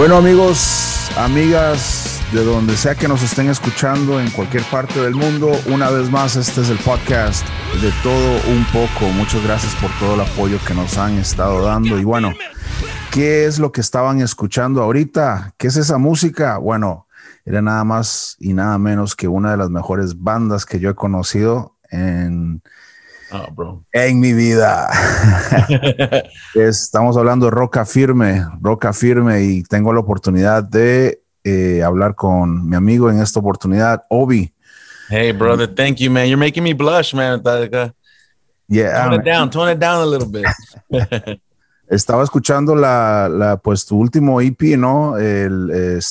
Bueno, amigos, amigas, de donde sea que nos estén escuchando, en cualquier parte del mundo, una vez más, este es el podcast de Todo Un Poco. Muchas gracias por todo el apoyo que nos han estado dando. Y bueno, ¿qué es lo que estaban escuchando ahorita? ¿Qué es esa música? Bueno, era nada más y nada menos que una de las mejores bandas que yo he conocido en mi vida. Estamos hablando de Roca Firme, y tengo la oportunidad de hablar con mi amigo en esta oportunidad, Obi. Hey, brother, thank you, man. You're making me blush, man. Yeah, tone it down a little bit. Estaba escuchando pues tu último EP, ¿no? El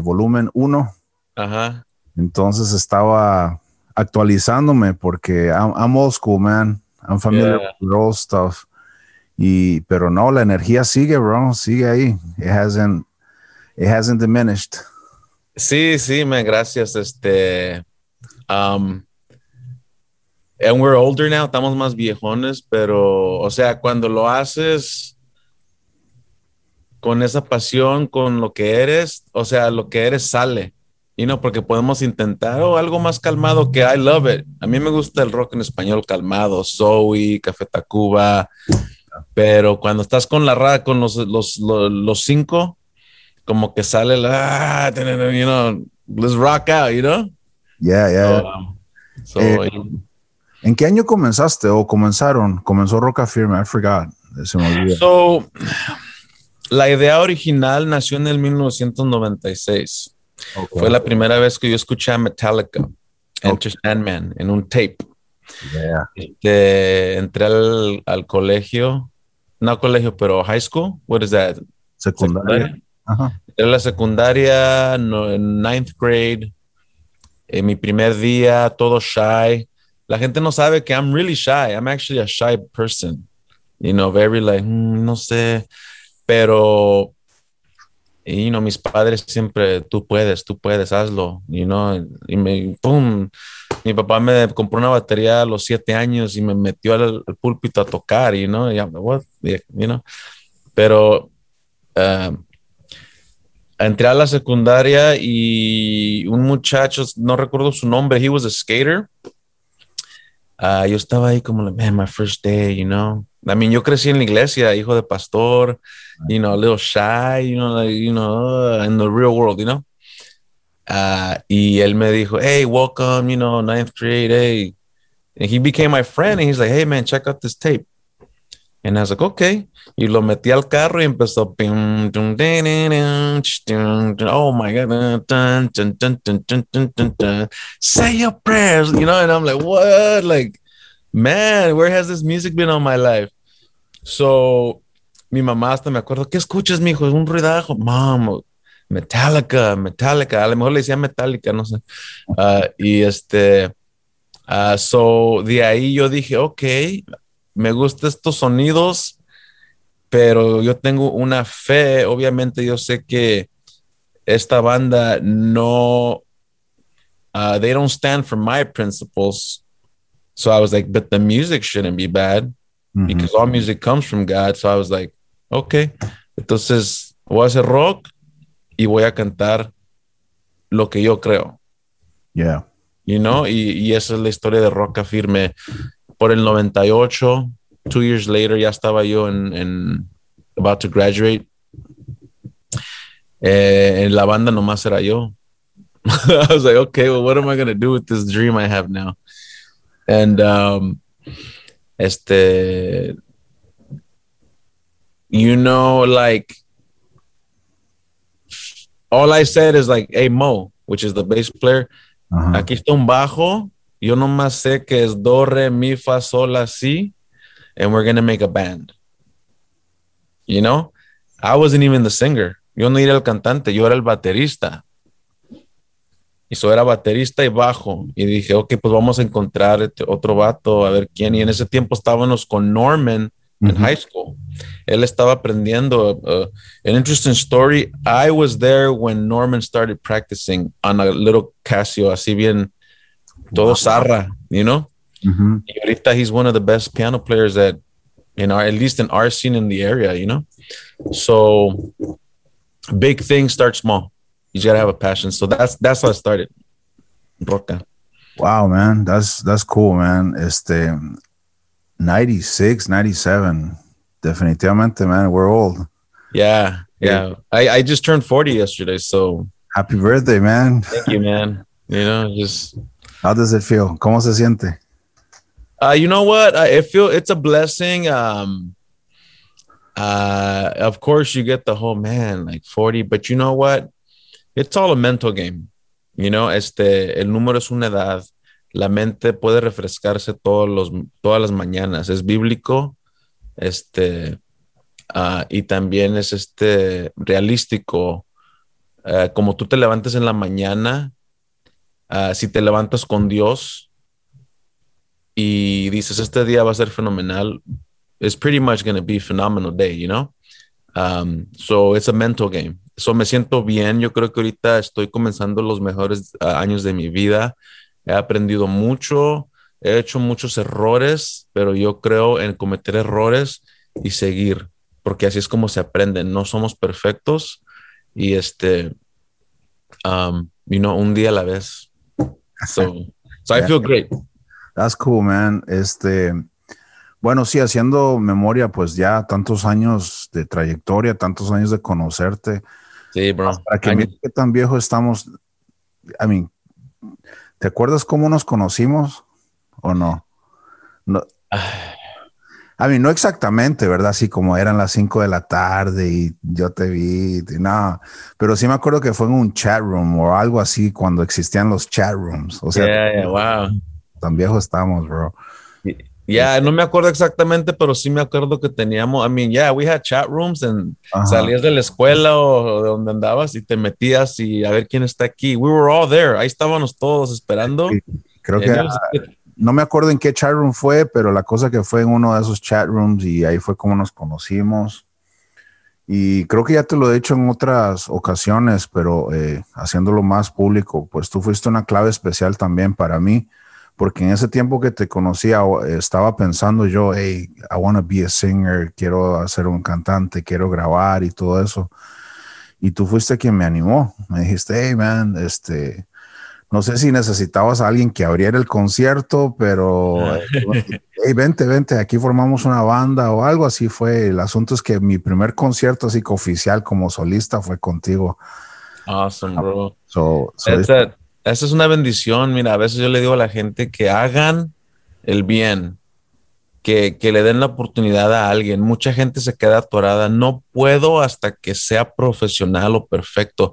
volumen 1. Ajá. Entonces estaba actualizándome porque I'm old school, man. I'm familiar with old stuff. Pero no, la energía sigue, bro. Sigue ahí. It hasn't diminished. Sí, man. Gracias. And we're older now. Estamos más viejones, pero, o sea, cuando lo haces con esa pasión, con lo que eres, o sea, lo que eres sale, y no, porque podemos intentar algo más calmado, que I love it. A mí me gusta el rock en español calmado, Zoe, Café Tacuba, pero cuando estás con la rada, con los cinco, como que sale la, you know, let's rock out, you know? Yeah. ¿En qué año comenzaste o comenzó Roca Firme? I forgot. Se me olvidó. So, la idea original nació en el 1996. Okay. Fue la primera vez que yo escuché a Metallica, Enter Sandman, en un tape. Yeah. Entré al colegio, no colegio, pero high school. What is that? Secundaria. Uh-huh. Era la secundaria, en ninth grade. En mi primer día, todo shy. La gente no sabe que I'm really shy. I'm actually a shy person. You know, very like, no sé. Pero, you know, mis padres siempre, tú puedes, hazlo, you know, y ¡pum! Mi papá me compró una batería a los 7 años y me metió al púlpito a tocar, you know, y I'm like, what? Yeah, you know, pero entré a la secundaria y un muchacho, no recuerdo su nombre, he was a skater. Yo estaba ahí como, man, my first day, you know. I mean, yo crecí en la iglesia, hijo de pastor, you know, a little shy, you know, like, you know, in the real world, you know. Y él me dijo, hey, welcome, you know, 9th grade, hey. And he became my friend, and he's like, hey, man, check out this tape. And I was like, okay. Y lo metí al carro y empezó, oh my God, say your prayers, you know, and I'm like, what? Like, man, where has this music been all my life? So, mi mamá hasta me acuerdo, ¿qué escuchas, mijo? Es un ruidajo. Mom, Metallica. A lo mejor le decía Metallica, no sé. So, de ahí yo dije, okay, me gustan estos sonidos, pero yo tengo una fe. Obviamente yo sé que esta banda no, they don't stand for my principles. So I was like, but the music shouldn't be bad, because all music comes from God. So I was like, okay, entonces voy a hacer rock y voy a cantar lo que yo creo. Yeah. You know, y esa es la historia de Roca Firme. Por el 98, 2 years later, ya estaba yo en about to graduate. En la banda nomás era yo. I was like, okay, well, what am I going to do with this dream I have now? And you know, like, all I said is like, hey, Mo, which is the bass player, aquí está un bajo, yo nomás sé que es do, re, mi, fa, sol, la, si, and we're gonna make a band. You know, I wasn't even the singer. Yo no era el cantante, yo era el baterista. Y eso era baterista y bajo. Y dije, ok, pues vamos a encontrar otro vato, a ver quién. Y en ese tiempo estábamos con Norman en high school. Él estaba aprendiendo. An interesting story. I was there when Norman started practicing on a little Casio, así bien, todo zarra, you know? Y ahorita he's one of the best piano players that, you know, at least in our scene in the area, you know? So big things start small. You just gotta have a passion. So that's how I started. Roca. Wow, man. That's cool, man. 96, 97. Definitivamente, man. We're old. Yeah. Yeah. I just turned 40 yesterday, so happy birthday, man. Thank you, man. You know, just how does it feel? ¿Cómo se siente? You know what? It's a blessing. Of course you get the whole man, like 40, but you know what? It's all a mental game. You know, el número es una edad. La mente puede refrescarse todas las mañanas. Es bíblico, y también es realístico. Como tú te levantes en la mañana, si te levantas con Dios y dices, este día va a ser fenomenal, it's pretty much going to be a phenomenal day, you know? So it's a mental game. So me siento bien. Yo creo que ahorita estoy comenzando los mejores años de mi vida. He aprendido mucho, he hecho muchos errores, pero yo creo en cometer errores y seguir, porque así es como se aprende. No somos perfectos y you know, un día a la vez. So yeah. I feel great. That's cool, man. Bueno, sí, haciendo memoria, pues ya tantos años de trayectoria, tantos años de conocerte. Sí, bro. Para que mire qué tan viejo estamos. I mean, ¿te acuerdas cómo nos conocimos o no? No. A mí no exactamente, ¿verdad? Así como eran las 5 de la tarde y yo te vi, nada. Pero sí me acuerdo que fue en un chat room o algo así cuando existían los chat rooms. O sea, wow. Tan viejos estamos, bro. Yeah, no me acuerdo exactamente, pero sí me acuerdo que teníamos, I mean, yeah, we had chat rooms and salías de la escuela o de donde andabas y te metías y a ver quién está aquí. We were all there. Ahí estábamos todos esperando. Sí, creo que no me acuerdo en qué chat room fue, pero la cosa que fue en uno de esos chat rooms y ahí fue como nos conocimos. Y creo que ya te lo he dicho en otras ocasiones, pero haciéndolo más público, pues tú fuiste una clave especial también para mí. Porque en ese tiempo que te conocía, estaba pensando yo, hey, I want to be a singer, quiero ser un cantante, quiero grabar y todo eso. Y tú fuiste quien me animó. Me dijiste, hey, man, no sé si necesitabas a alguien que abriera el concierto, pero hey, vente, aquí formamos una banda o algo así fue. El asunto es que mi primer concierto así que oficial como solista fue contigo. Awesome, bro. So that's it. Esa es una bendición. Mira, a veces yo le digo a la gente que hagan el bien, que le den la oportunidad a alguien. Mucha gente se queda atorada. No puedo hasta que sea profesional o perfecto.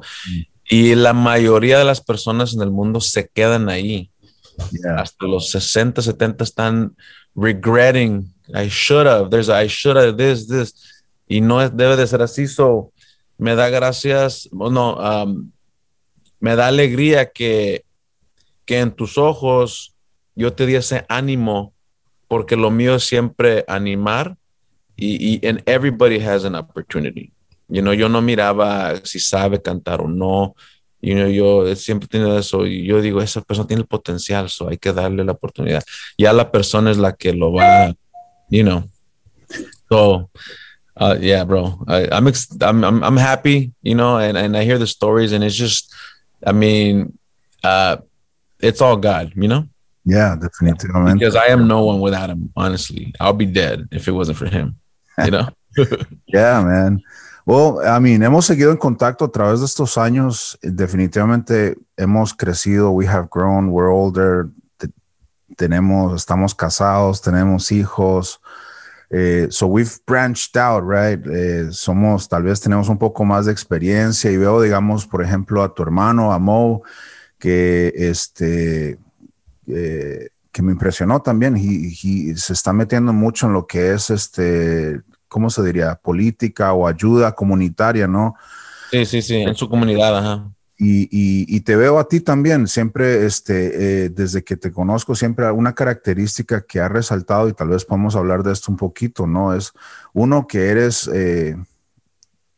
Y la mayoría de las personas en el mundo se quedan ahí. Yeah. Hasta los 60, 70 están regretting. I should have. I should have this. Y no debe de ser así. So, me da gracias. Bueno, me da alegría que en tus ojos yo te diese ánimo, porque lo mío es siempre animar y and everybody has an opportunity. You know, yo no miraba si sabe cantar o no. You know, yo siempre tenía eso. Y yo digo, esa persona tiene el potencial, so hay que darle la oportunidad. Ya la persona es la que lo va, you know. So, yeah, bro. I'm happy, you know, and I hear the stories and it's just, I mean, it's all God, you know? Yeah, definitely. Because I am no one without him, honestly. I'll be dead if it wasn't for him, you know? Yeah, man. Well, I mean, hemos seguido en contacto a través de estos años. Definitivamente hemos crecido. We have grown. We're older. Estamos casados. Tenemos hijos. So we've branched out, right? Tal vez tenemos un poco más de experiencia y veo, digamos, por ejemplo, a tu hermano, a Mo, que que me impresionó también. He se está metiendo mucho en lo que es ¿cómo se diría? Política o ayuda comunitaria, ¿no? Sí, en su comunidad, ajá. Y te veo a ti también, siempre desde que te conozco, siempre una característica que ha resaltado, y tal vez podemos hablar de esto un poquito, ¿no? Es uno que eres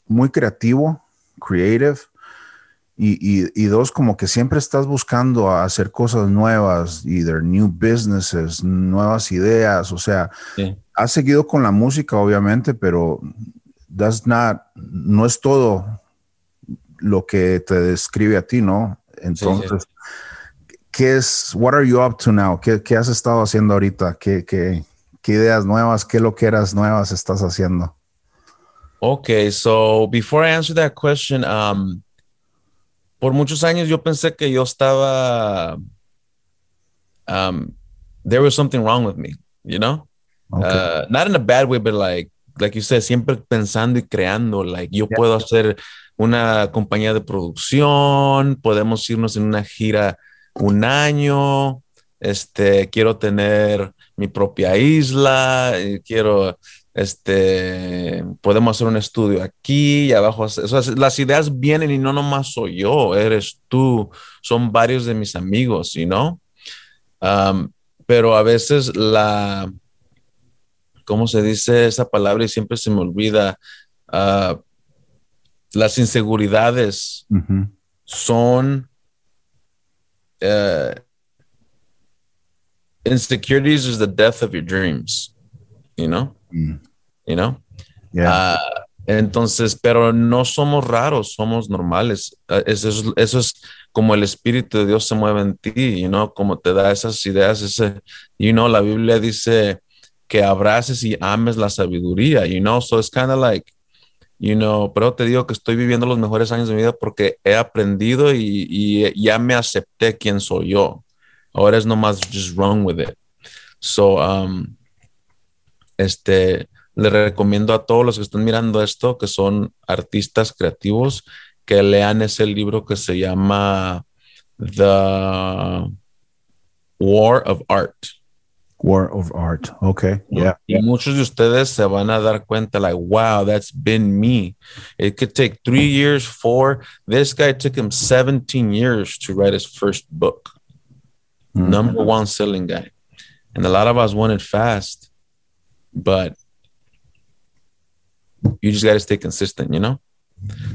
muy creativo, creative, y dos, como que siempre estás buscando hacer cosas nuevas, either new businesses, nuevas ideas, o sea, sí. Has seguido con la música, obviamente, pero no es todo lo que te describe a ti, ¿no? Entonces, ¿qué es? What are you up to now? ¿Qué has estado haciendo ahorita? ¿Qué ideas nuevas? ¿Qué loqueras nuevas estás haciendo? Okay, so before I answer that question, por muchos años yo pensé que yo estaba, there was something wrong with me, you know? Okay. Not in a bad way, but like you said, siempre pensando y creando, like yo puedo hacer una compañía de producción, podemos irnos en una gira un año, quiero tener mi propia isla, quiero... podemos hacer un estudio aquí y abajo. O sea, las ideas vienen y no nomás soy yo, eres tú, son varios de mis amigos, you know? Pero a veces ¿cómo se dice esa palabra? Y siempre se me olvida. Las inseguridades son... insecurities is the death of your dreams, you know? You know? Yeah. Entonces, pero no somos raros, somos normales. Eso es como el Espíritu de Dios se mueve en ti, you know? Como te da esas ideas, you know, la Biblia dice que abraces y ames la sabiduría, you know, so it's kind of like, you know, pero te digo que estoy viviendo los mejores años de mi vida porque he aprendido y ya me acepté quién soy yo. Ahora es nomás just wrong with it. So, le recomiendo a todos los que están mirando esto, que son artistas creativos, que lean ese libro que se llama The War of Art. War of Art, okay, yeah. Y muchos de ustedes se van a dar cuenta, like, wow, that's been me. It could take 3 years, 4. This guy took him 17 years to write his first book. Number 1 selling guy. And a lot of us want it fast, but you just got to stay consistent, you know?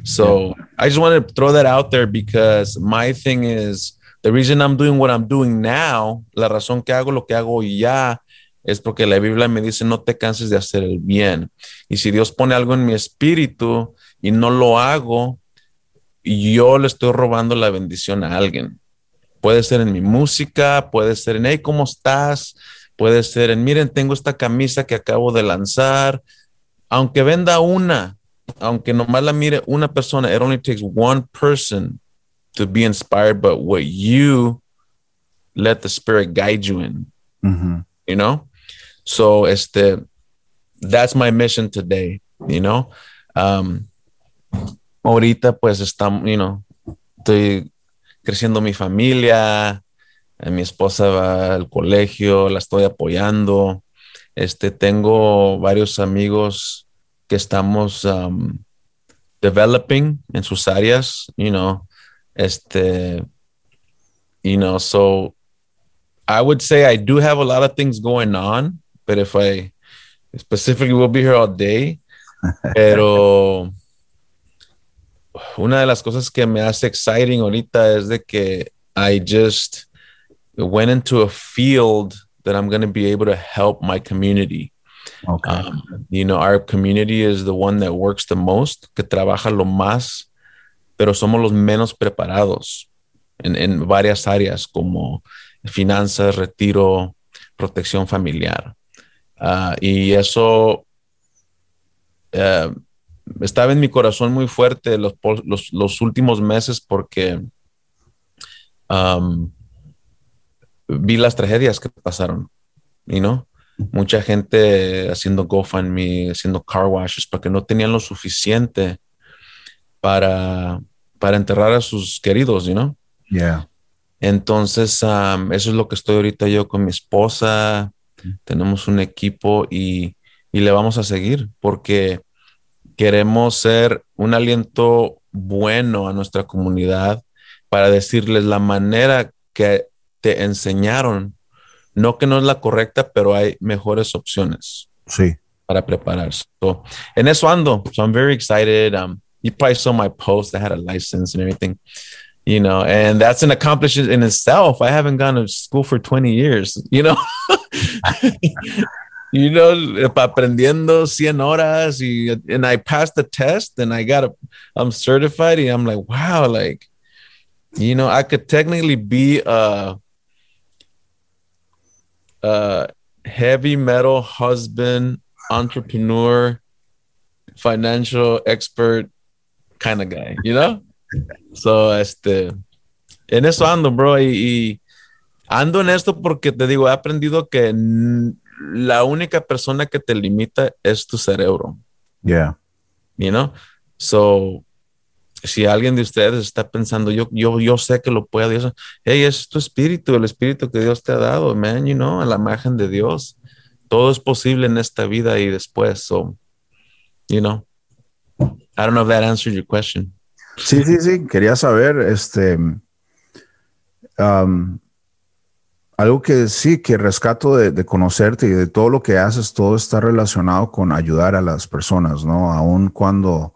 So I just wanted to throw that out there because my thing is, the reason I'm doing what I'm doing now, la razón que hago lo que hago ya, es porque la Biblia me dice, no te canses de hacer el bien. Y si Dios pone algo en mi espíritu y no lo hago, yo le estoy robando la bendición a alguien. Puede ser en mi música, puede ser en, hey, ¿cómo estás? Puede ser en, miren, tengo esta camisa que acabo de lanzar. Aunque venda una, aunque nomás la mire una persona, it only takes one person to be inspired by what you let the Spirit guide you in, you know? So, that's my mission today, you know? Ahorita, pues, estamos, you know, estoy creciendo mi familia, mi esposa va al colegio, la estoy apoyando. Tengo varios amigos que estamos developing en sus áreas, you know, you know, so I would say I do have a lot of things going on, but if I specifically will be here all day, pero una de las cosas que me hace exciting ahorita es de que I just went into a field that I'm going to be able to help my community. Okay. You know, our community is the one that works the most, que trabaja lo más, pero somos los menos preparados en varias áreas como finanzas, retiro, protección familiar. Y eso estaba en mi corazón muy fuerte los últimos meses porque... vi las tragedias que pasaron, you know? Mucha gente haciendo GoFundMe, haciendo car washes porque no tenían lo suficiente para enterrar a sus queridos, you know? Yeah. Entonces, eso es lo que estoy ahorita yo con mi esposa. Tenemos un equipo y le vamos a seguir porque queremos ser un aliento bueno a nuestra comunidad para decirles la manera que te enseñaron, no que no es la correcta, pero hay mejores opciones para prepararse. So, en eso ando. So I'm very excited. You probably saw my post. I had a license and everything, you know, and that's an accomplishment in itself. I haven't gone to school for 20 years, you know? you know, aprendiendo 100 horas, and I passed the test, and I'm certified, and I'm like, wow, like, you know, I could technically be a heavy metal husband, entrepreneur, financial expert kind of guy, you know? So, en eso ando, bro, y ando en esto porque te digo, he aprendido que la única persona que te limita es tu cerebro. Yeah. You know? So, si alguien de ustedes está pensando, yo sé que lo puedo, Dios, hey, es tu espíritu, el espíritu que Dios te ha dado, man, you know, a la imagen de Dios. Todo es posible en esta vida y después, so, you know. I don't know if that answered your question. Sí, sí, sí, quería saber, algo que sí, que rescato de conocerte y de todo lo que haces, todo está relacionado con ayudar a las personas, ¿no? Aún cuando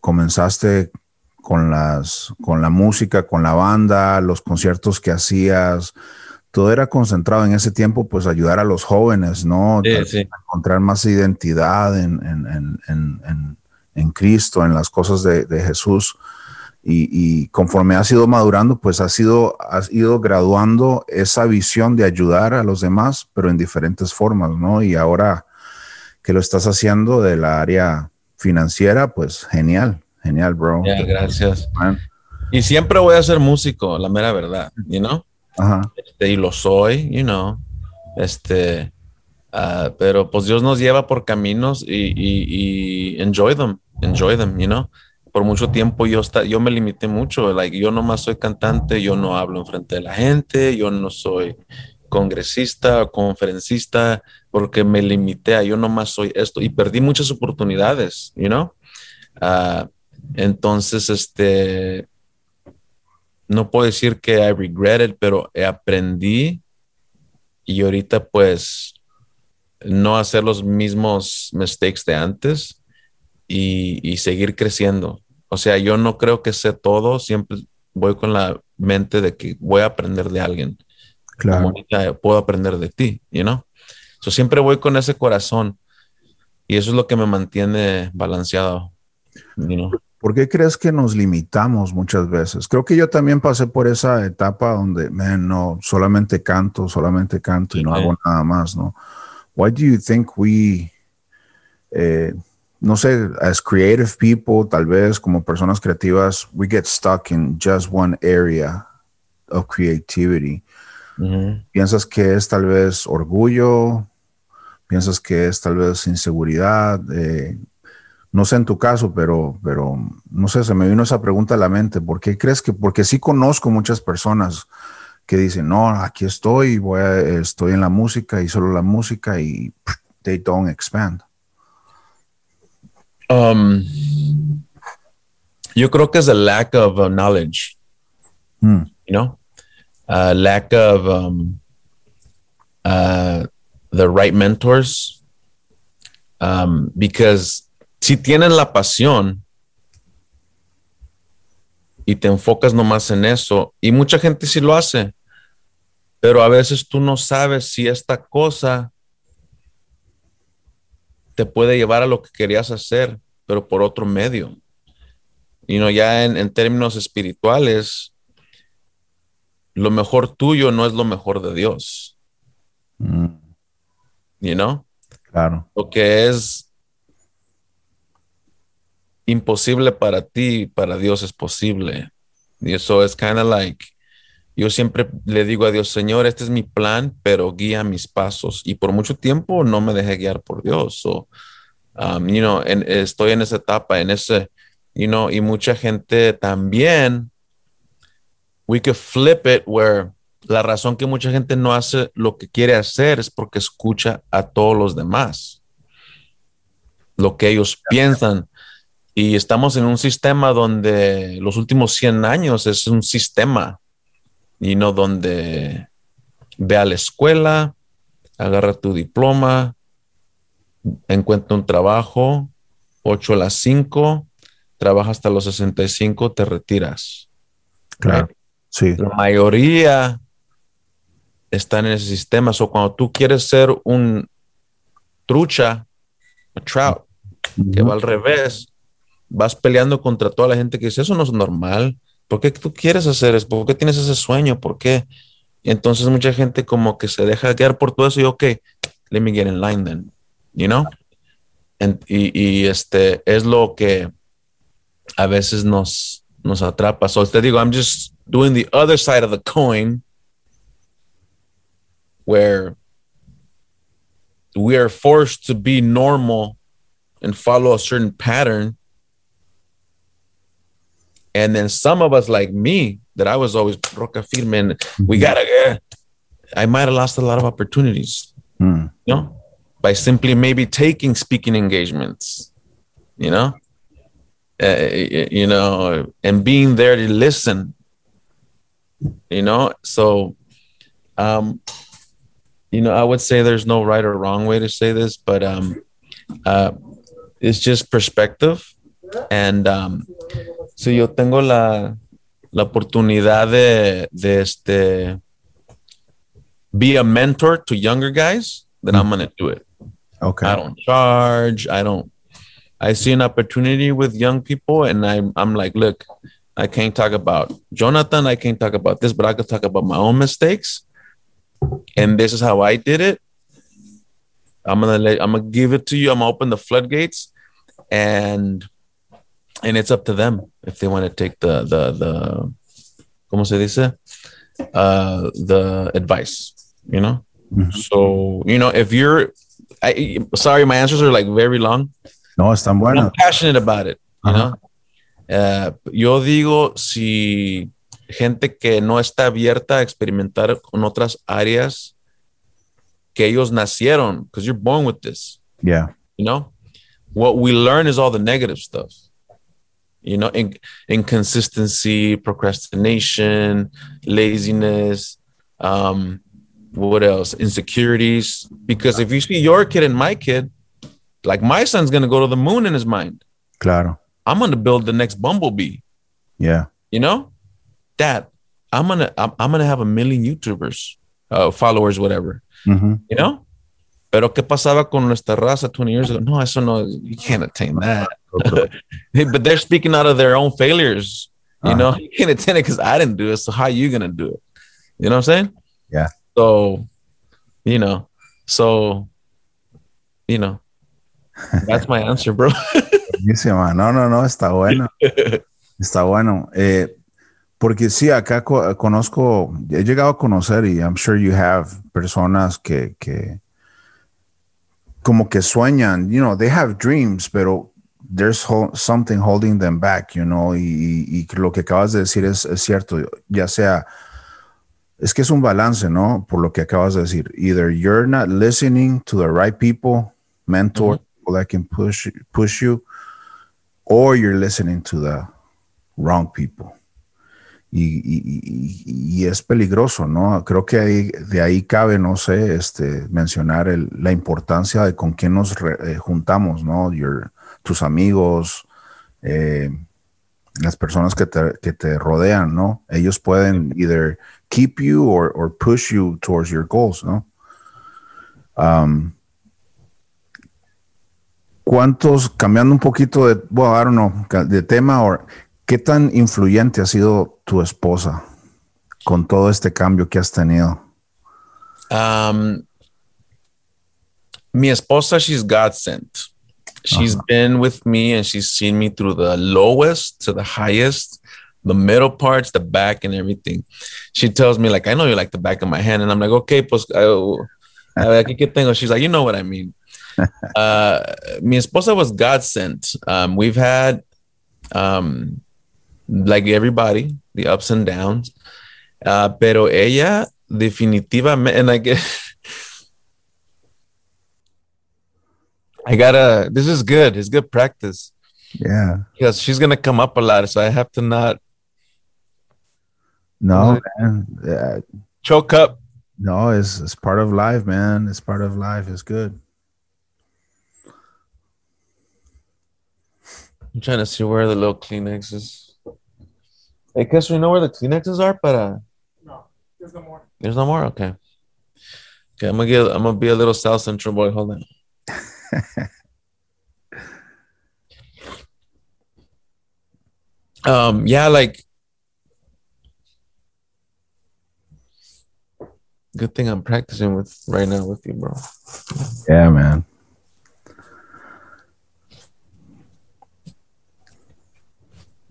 comenzaste con la música, con la banda, los conciertos que hacías, todo era concentrado en ese tiempo, pues ayudar a los jóvenes, ¿no? Sí, sí. Encontrar más identidad en Cristo, en las cosas de Jesús. Y conforme has ido madurando, pues has ido graduando esa visión de ayudar a los demás, pero en diferentes formas, ¿no? Y ahora que lo estás haciendo del área financiera, pues genial, bro. Yeah, gracias. Man. Y siempre voy a ser músico, la mera verdad, you know? Ajá. Y lo soy, you know. Pero pues Dios nos lleva por caminos y enjoy them, you know. Por mucho tiempo yo me limité mucho, like, yo nomás soy cantante, yo no hablo enfrente de la gente, yo no soy congresista o conferencista, porque me limité yo nomás soy esto, y perdí muchas oportunidades, you know. Entonces, no puedo decir que I regretted, pero aprendí, y ahorita pues no hacer los mismos mistakes de antes, y seguir creciendo. O sea, yo no creo que sé todo, siempre voy con la mente de que voy a aprender de alguien. Claro. Como puedo aprender de ti, you know? So, siempre voy con ese corazón y eso es lo que me mantiene balanceado, you know? ¿Por qué crees que nos limitamos muchas veces? Creo que yo también pasé por esa etapa donde, man, no, solamente canto y no hago nada más, ¿no? Why do you think we... no sé, as creative people, tal vez como personas creativas, we get stuck in just one area of creativity. Mm-hmm. ¿Piensas que es tal vez orgullo? ¿Piensas que es tal vez inseguridad? No sé en tu caso, pero no sé, se me vino esa pregunta a la mente. ¿Por qué crees que? Porque sí conozco muchas personas que dicen, no, aquí estoy, estoy en la música y solo la música y they don't expand. Yo creo que es a lack of knowledge, you know, lack of the right mentors, because si tienen la pasión y te enfocas nomás en eso, y mucha gente sí lo hace, pero a veces tú no sabes si esta cosa te puede llevar a lo que querías hacer, pero por otro medio. Y no, ya en términos espirituales, lo mejor tuyo no es lo mejor de Dios. Mm. You know? Claro. Lo que es imposible para ti, para Dios es posible. Y eso es kind of like, yo siempre le digo a Dios, Señor, este es mi plan, pero guía mis pasos. Y por mucho tiempo no me dejé guiar por Dios. So, you know, estoy en esa etapa, en ese, you know, y mucha gente también, we could flip it where la razón que mucha gente no hace lo que quiere hacer es porque escucha a todos los demás, lo que ellos piensan. Y estamos en un sistema donde los últimos 100 años es un sistema. Y no, donde ve a la escuela, agarra tu diploma, encuentra un trabajo, 8 a las 5, trabaja hasta los 65, te retiras. Claro, right? Sí. La mayoría están en ese sistema. O so, cuando tú quieres ser un trucha, a trout, que va al revés, vas peleando contra toda la gente que dice, eso no es normal. ¿Por qué tú quieres hacer eso? ¿Por qué tienes ese sueño? ¿Por qué? Entonces mucha gente como que se deja guiar por todo eso y ok, let me get in line then, you know? Y es lo que a veces nos atrapa. So te digo, I'm just doing the other side of the coin where we are forced to be normal and follow a certain pattern. And then some of us like me, that I was always Roca Firme and we gotta, I might have lost a lot of opportunities, you know, by simply maybe taking speaking engagements, you know, and being there to listen, you know. So, you know, I would say there's no right or wrong way to say this, but it's just perspective. And si yo tengo la oportunidad de be a mentor to younger guys, then I'm going to do it. Okay. I don't charge. I see an opportunity with young people and I'm like, look, I can't talk about Jonathan. I can't talk about this, but I could talk about my own mistakes. And this is how I did it. I'm going to give it to you. I'm going to open the floodgates and it's up to them if they want to take the ¿cómo se dice? The advice, you know? So, you know, if you're, sorry, my answers are like very long. No, están buenos. I'm passionate about it, you know? Yo digo, si gente que no está abierta a experimentar con otras áreas que ellos nacieron, because you're born with this. Yeah. You know? What we learn is all the negative stuff. You know, inconsistency, procrastination, laziness, what else? Insecurities. Because if you see your kid and my kid, like my son's going to go to the moon in his mind. Claro. I'm going to build the next Bumblebee. Yeah. You know, Dad, I'm going to have 1 million YouTubers, followers, whatever, you know? Pero ¿qué pasaba con nuestra raza 20 years ago? No, eso no, you can't attain that. But they're speaking out of their own failures. You know, you can't attain it because I didn't do it. So how are you going to do it? You know what I'm saying? Yeah. So, you know, that's my answer, bro. Buenísima. No, está bueno. Está bueno. Porque sí, acá conozco, he llegado a conocer y I'm sure you have personas que como que sueñan, you know, they have dreams, pero there's something holding them back, you know, y lo que acabas de decir es cierto, ya sea, es que es un balance, ¿no? Por lo que acabas de decir, either you're not listening to the right people, mentor, people that can push you, or you're listening to the wrong people. Y es peligroso, ¿no? Creo que de ahí cabe, no sé, mencionar la importancia de con quién nos juntamos, ¿no? Tus amigos, las personas que te rodean, ¿no? Ellos pueden either keep you or push you towards your goals, ¿no? ¿Cuántos, cambiando un poquito de, well, I don't know, de tema, or ¿qué tan influyente ha sido tu esposa con todo este cambio que has tenido? Mi esposa, she's God sent. She's been with me and she's seen me through the lowest to the highest, the middle parts, the back and everything. She tells me like, I know you like the back of my hand. And I'm like, okay, pues, aquí que tengo. She's like, you know what I mean? Mi esposa was God sent. We've had, like everybody, the ups and downs. Pero ella definitivamente, and I gotta, this is good. It's good practice. Yeah. Because she's going to come up a lot. So I have to not. No, man. Choke up. No, it's part of life, man. It's part of life. It's good. I'm trying to see where the little Kleenex is. Hey, Kess, you know where the Kleenexes are? But, no, there's no more. Okay. Okay, I'm gonna be a little South Central boy. Hold on. Yeah, like, good thing I'm practicing with right now with you, bro. Yeah, man.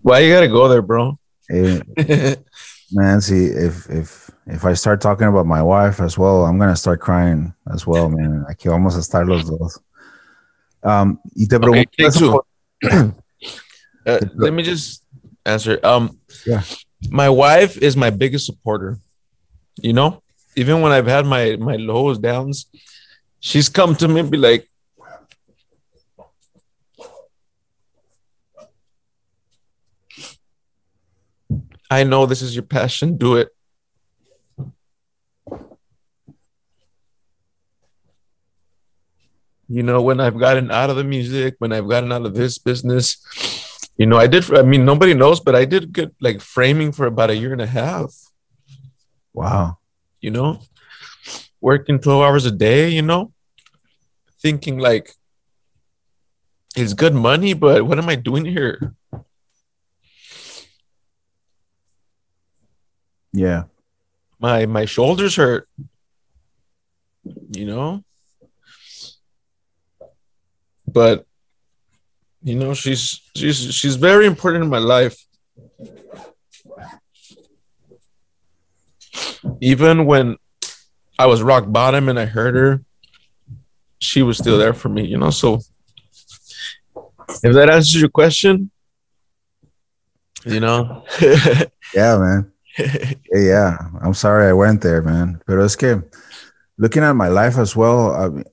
Why you gotta go there, bro? Hey, man, see, if I start talking about my wife as well, I'm gonna start crying as well, man. Aquí vamos a estar los dos. Y te pregunto, okay, eso, let me just answer. Yeah. My wife is my biggest supporter. You know, even when I've had my lows, downs, she's come to me and be like, I know this is your passion. Do it. You know, when I've gotten out of the music, when I've gotten out of this business, you know, I mean, nobody knows, but I did good, like, framing for about 1.5 years. Wow. You know, working 12 hours a day, you know, thinking like, it's good money, but what am I doing here? Yeah. My shoulders hurt, you know, but, you know, she's very important in my life. Even when I was rock bottom and I hurt her, she was still there for me, you know? So if that answers your question, you know? Yeah, man. Yeah, I'm sorry I went there, man. Pero es que looking at my life as well, I mean,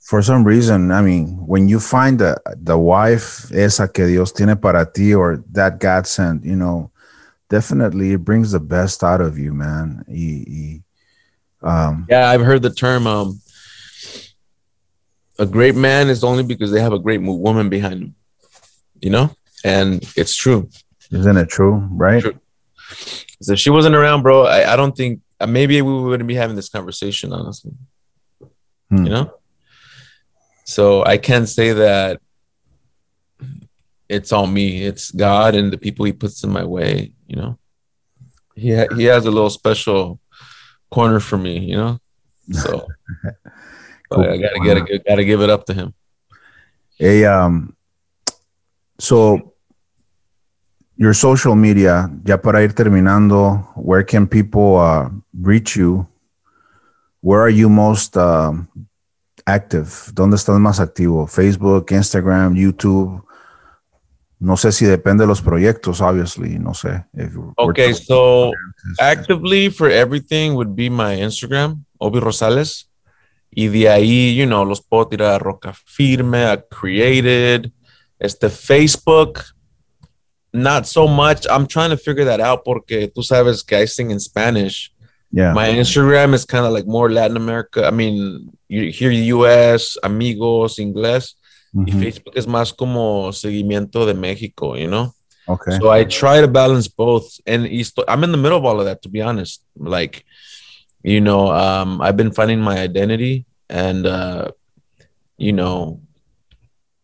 for some reason, I mean, when you find the wife esa que Dios tiene para ti, or that God sent, you know, definitely it brings the best out of you, man. Yeah, I've heard the term, a great man is only because they have a great woman behind them, you know? And it's true. Isn't it true? Right? True. So if she wasn't around, bro, I don't think, maybe we wouldn't be having this conversation, honestly. Hmm. You know? So I can't say that it's on me. It's God and the people he puts in my way, you know? He has a little special corner for me, you know? So cool. I gotta give it up to him. Hey, so your social media, ya para ir terminando, where can people reach you? Where are you most active? ¿Dónde estás más activo? Facebook, Instagram, YouTube? No sé si depende de los proyectos, obviously. No sé. Okay, so actively for everything would be my Instagram, Obi Rosales. Y de ahí, you know, los puedo tirar a Roca Firme, a Created, Facebook. Not so much. I'm trying to figure that out porque tú sabes que I sing in Spanish. Yeah. My Instagram is kind of like more Latin America. I mean, you hear US, amigos, inglés. Mm-hmm. Y Facebook es más como seguimiento de México, you know? Okay. So I try to balance both. And I'm in the middle of all of that, to be honest. Like, you know, I've been finding my identity. And, you know,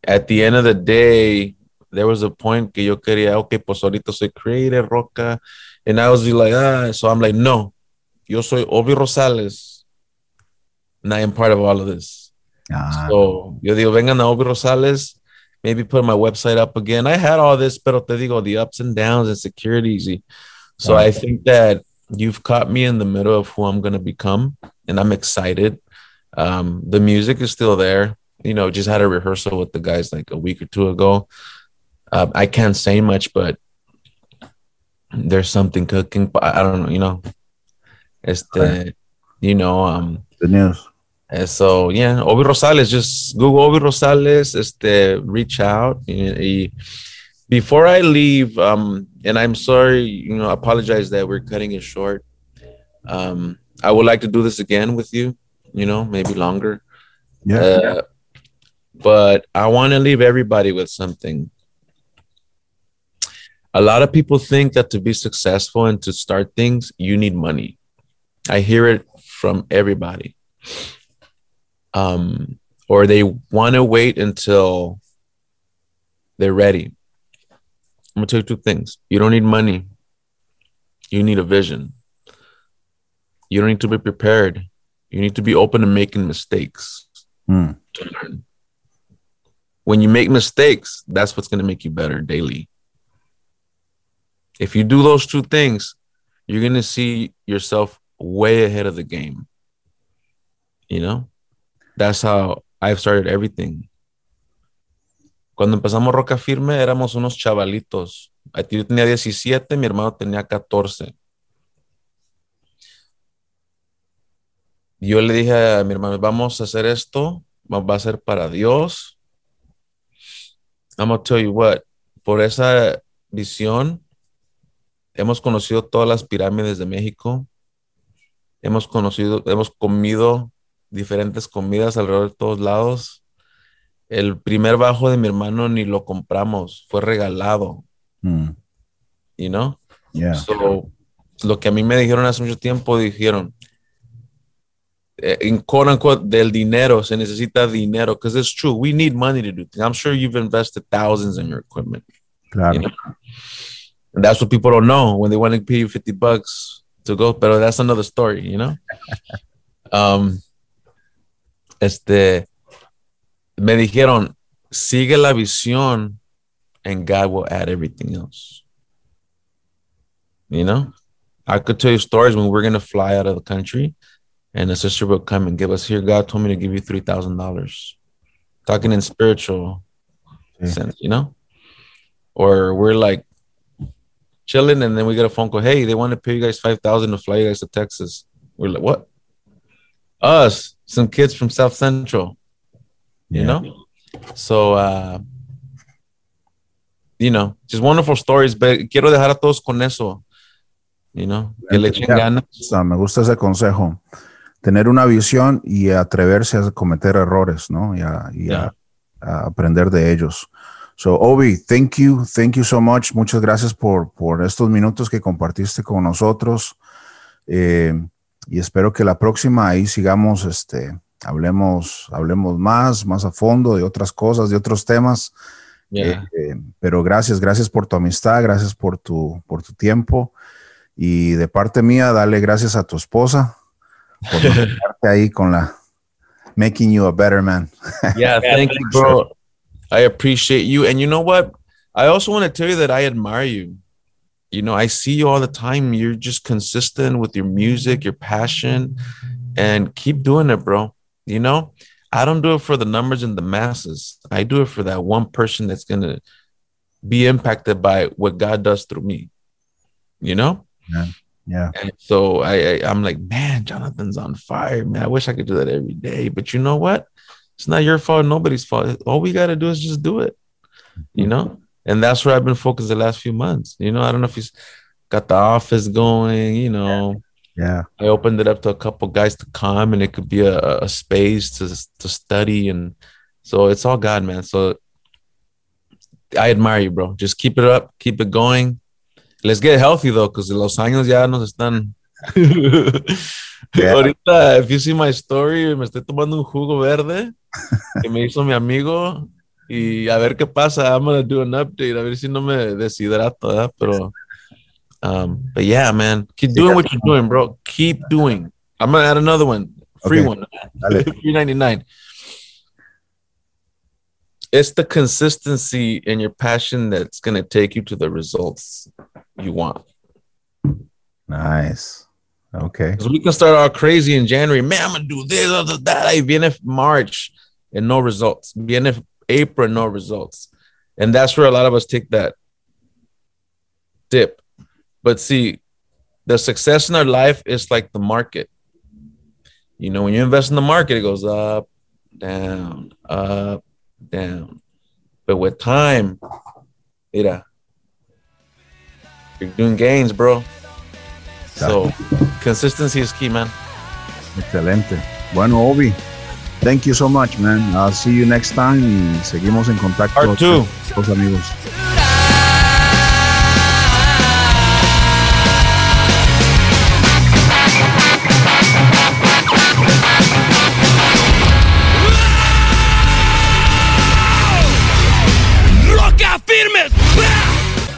at the end of the day, there was a point que yo quería, okay, pues ahorita soy Creative, Roca. And I was like, so I'm like, no, yo soy Obi Rosales. And I am part of all of this. So yo digo, vengan a Obi Rosales, maybe put my website up again. I had all this, pero te digo, the ups and downs and securities. So I think that you've caught me in the middle of who I'm going to become. And I'm excited. The music is still there. You know, just had a rehearsal with the guys like a week or two ago. I can't say much, but there's something cooking. But I don't know, you know. You know, the news. And so, yeah, Obi Rosales, just Google Obi Rosales, reach out. Before I leave, and I'm sorry, you know, I apologize that we're cutting it short. I would like to do this again with you, you know, maybe longer. Yeah. But I want to leave everybody with something. A lot of people think that to be successful and to start things, you need money. I hear it from everybody. Or they want to wait until they're ready. I'm going to tell you two things. You don't need money. You need a vision. You don't need to be prepared. You need to be open to making mistakes. To learn. When you make mistakes, that's what's going to make you better daily. If you do those two things, you're going to see yourself way ahead of the game. You know? That's how I've started everything. Cuando empezamos Roca Firme, éramos unos chavalitos. Yo tenía 17, mi hermano tenía 14. Yo le dije a mi hermano, vamos a hacer esto, va a ser para Dios. I'm gonna tell you what, por esa visión, hemos conocido todas las pirámides de México. Hemos comido diferentes comidas alrededor de todos lados. El primer bajo de mi hermano ni lo compramos, fue regalado. You know? Yeah. So, lo que a mí me dijeron hace mucho tiempo, dijeron, in quote unquote, del dinero, se necesita dinero, because it's true, we need money to do things. I'm sure you've invested thousands in your equipment. Claro. You know? And that's what people don't know when they want to pay you $50 to go, but that's another story, you know? Me dijeron, sigue la visión and God will add everything else. You know? I could tell you stories when we're going to fly out of the country and a sister will come and give us, here, God told me to give you $3,000. Talking in spiritual sense, you know? Or we're like chilling and then we get a phone call, hey, they want to pay you guys $5,000 to fly you guys to Texas. We're like, what? Us, some kids from South Central. You know, so, you know, just wonderful stories, but quiero dejar a todos con eso, you know, que le echen ganas. Me gusta ese consejo, tener una visión y atreverse a cometer errores, ¿no? A aprender de ellos. So, Obi, thank you so much. Muchas gracias por estos minutos que compartiste con nosotros, y espero que la próxima ahí sigamos, hablemos más a fondo de otras cosas, de otros temas. Pero gracias por tu amistad, gracias por tu tiempo. Y de parte mía, dale gracias a tu esposa por dejarte ahí con la making you a better man. Thank you, bro. I appreciate you. And you know what? I also want to tell you that I admire you. You know, I see you all the time. You're just consistent with your music, your passion, and keep doing it, bro. You know, I don't do it for the numbers and the masses. I do it for that one person that's going to be impacted by what God does through me, you know? Yeah. And so I'm like, man, Jonathan's on fire, man. I wish I could do that every day. But you know what? It's not your fault, nobody's fault. All we got to do is just do it, you know? And that's where I've been focused the last few months. You know, I don't know if he's got the office going, you know. I opened it up to a couple guys to come, and it could be a space to study, and so it's all God, man. So I admire you, bro. Just keep it up, keep it going. Let's get healthy though, because los años ya nos están. Ahorita, if you see my story, me estoy tomando un jugo verde que me hizo mi amigo, y a ver qué pasa. I'm gonna do an update, a ver si no me deshidrato, ¿verdad? Pero. But yeah, man, keep doing what you're doing, bro. Keep doing. I'm going to add another one. Free one. $3.99. It's the consistency and your passion that's going to take you to the results you want. Nice. Okay. Because we can start all crazy in January. Man, I'm going to do this, that. Viene March and no results. Viene April, no results. And that's where a lot of us take that dip. But see, the success in our life is like the market. You know, when you invest in the market, it goes up, down, up, down. But with time, you're doing gains, bro. So consistency is key, man. Excelente. Bueno, Obi, thank you so much, man. I'll see you next time. Y seguimos en contacto. Part 2. Los amigos.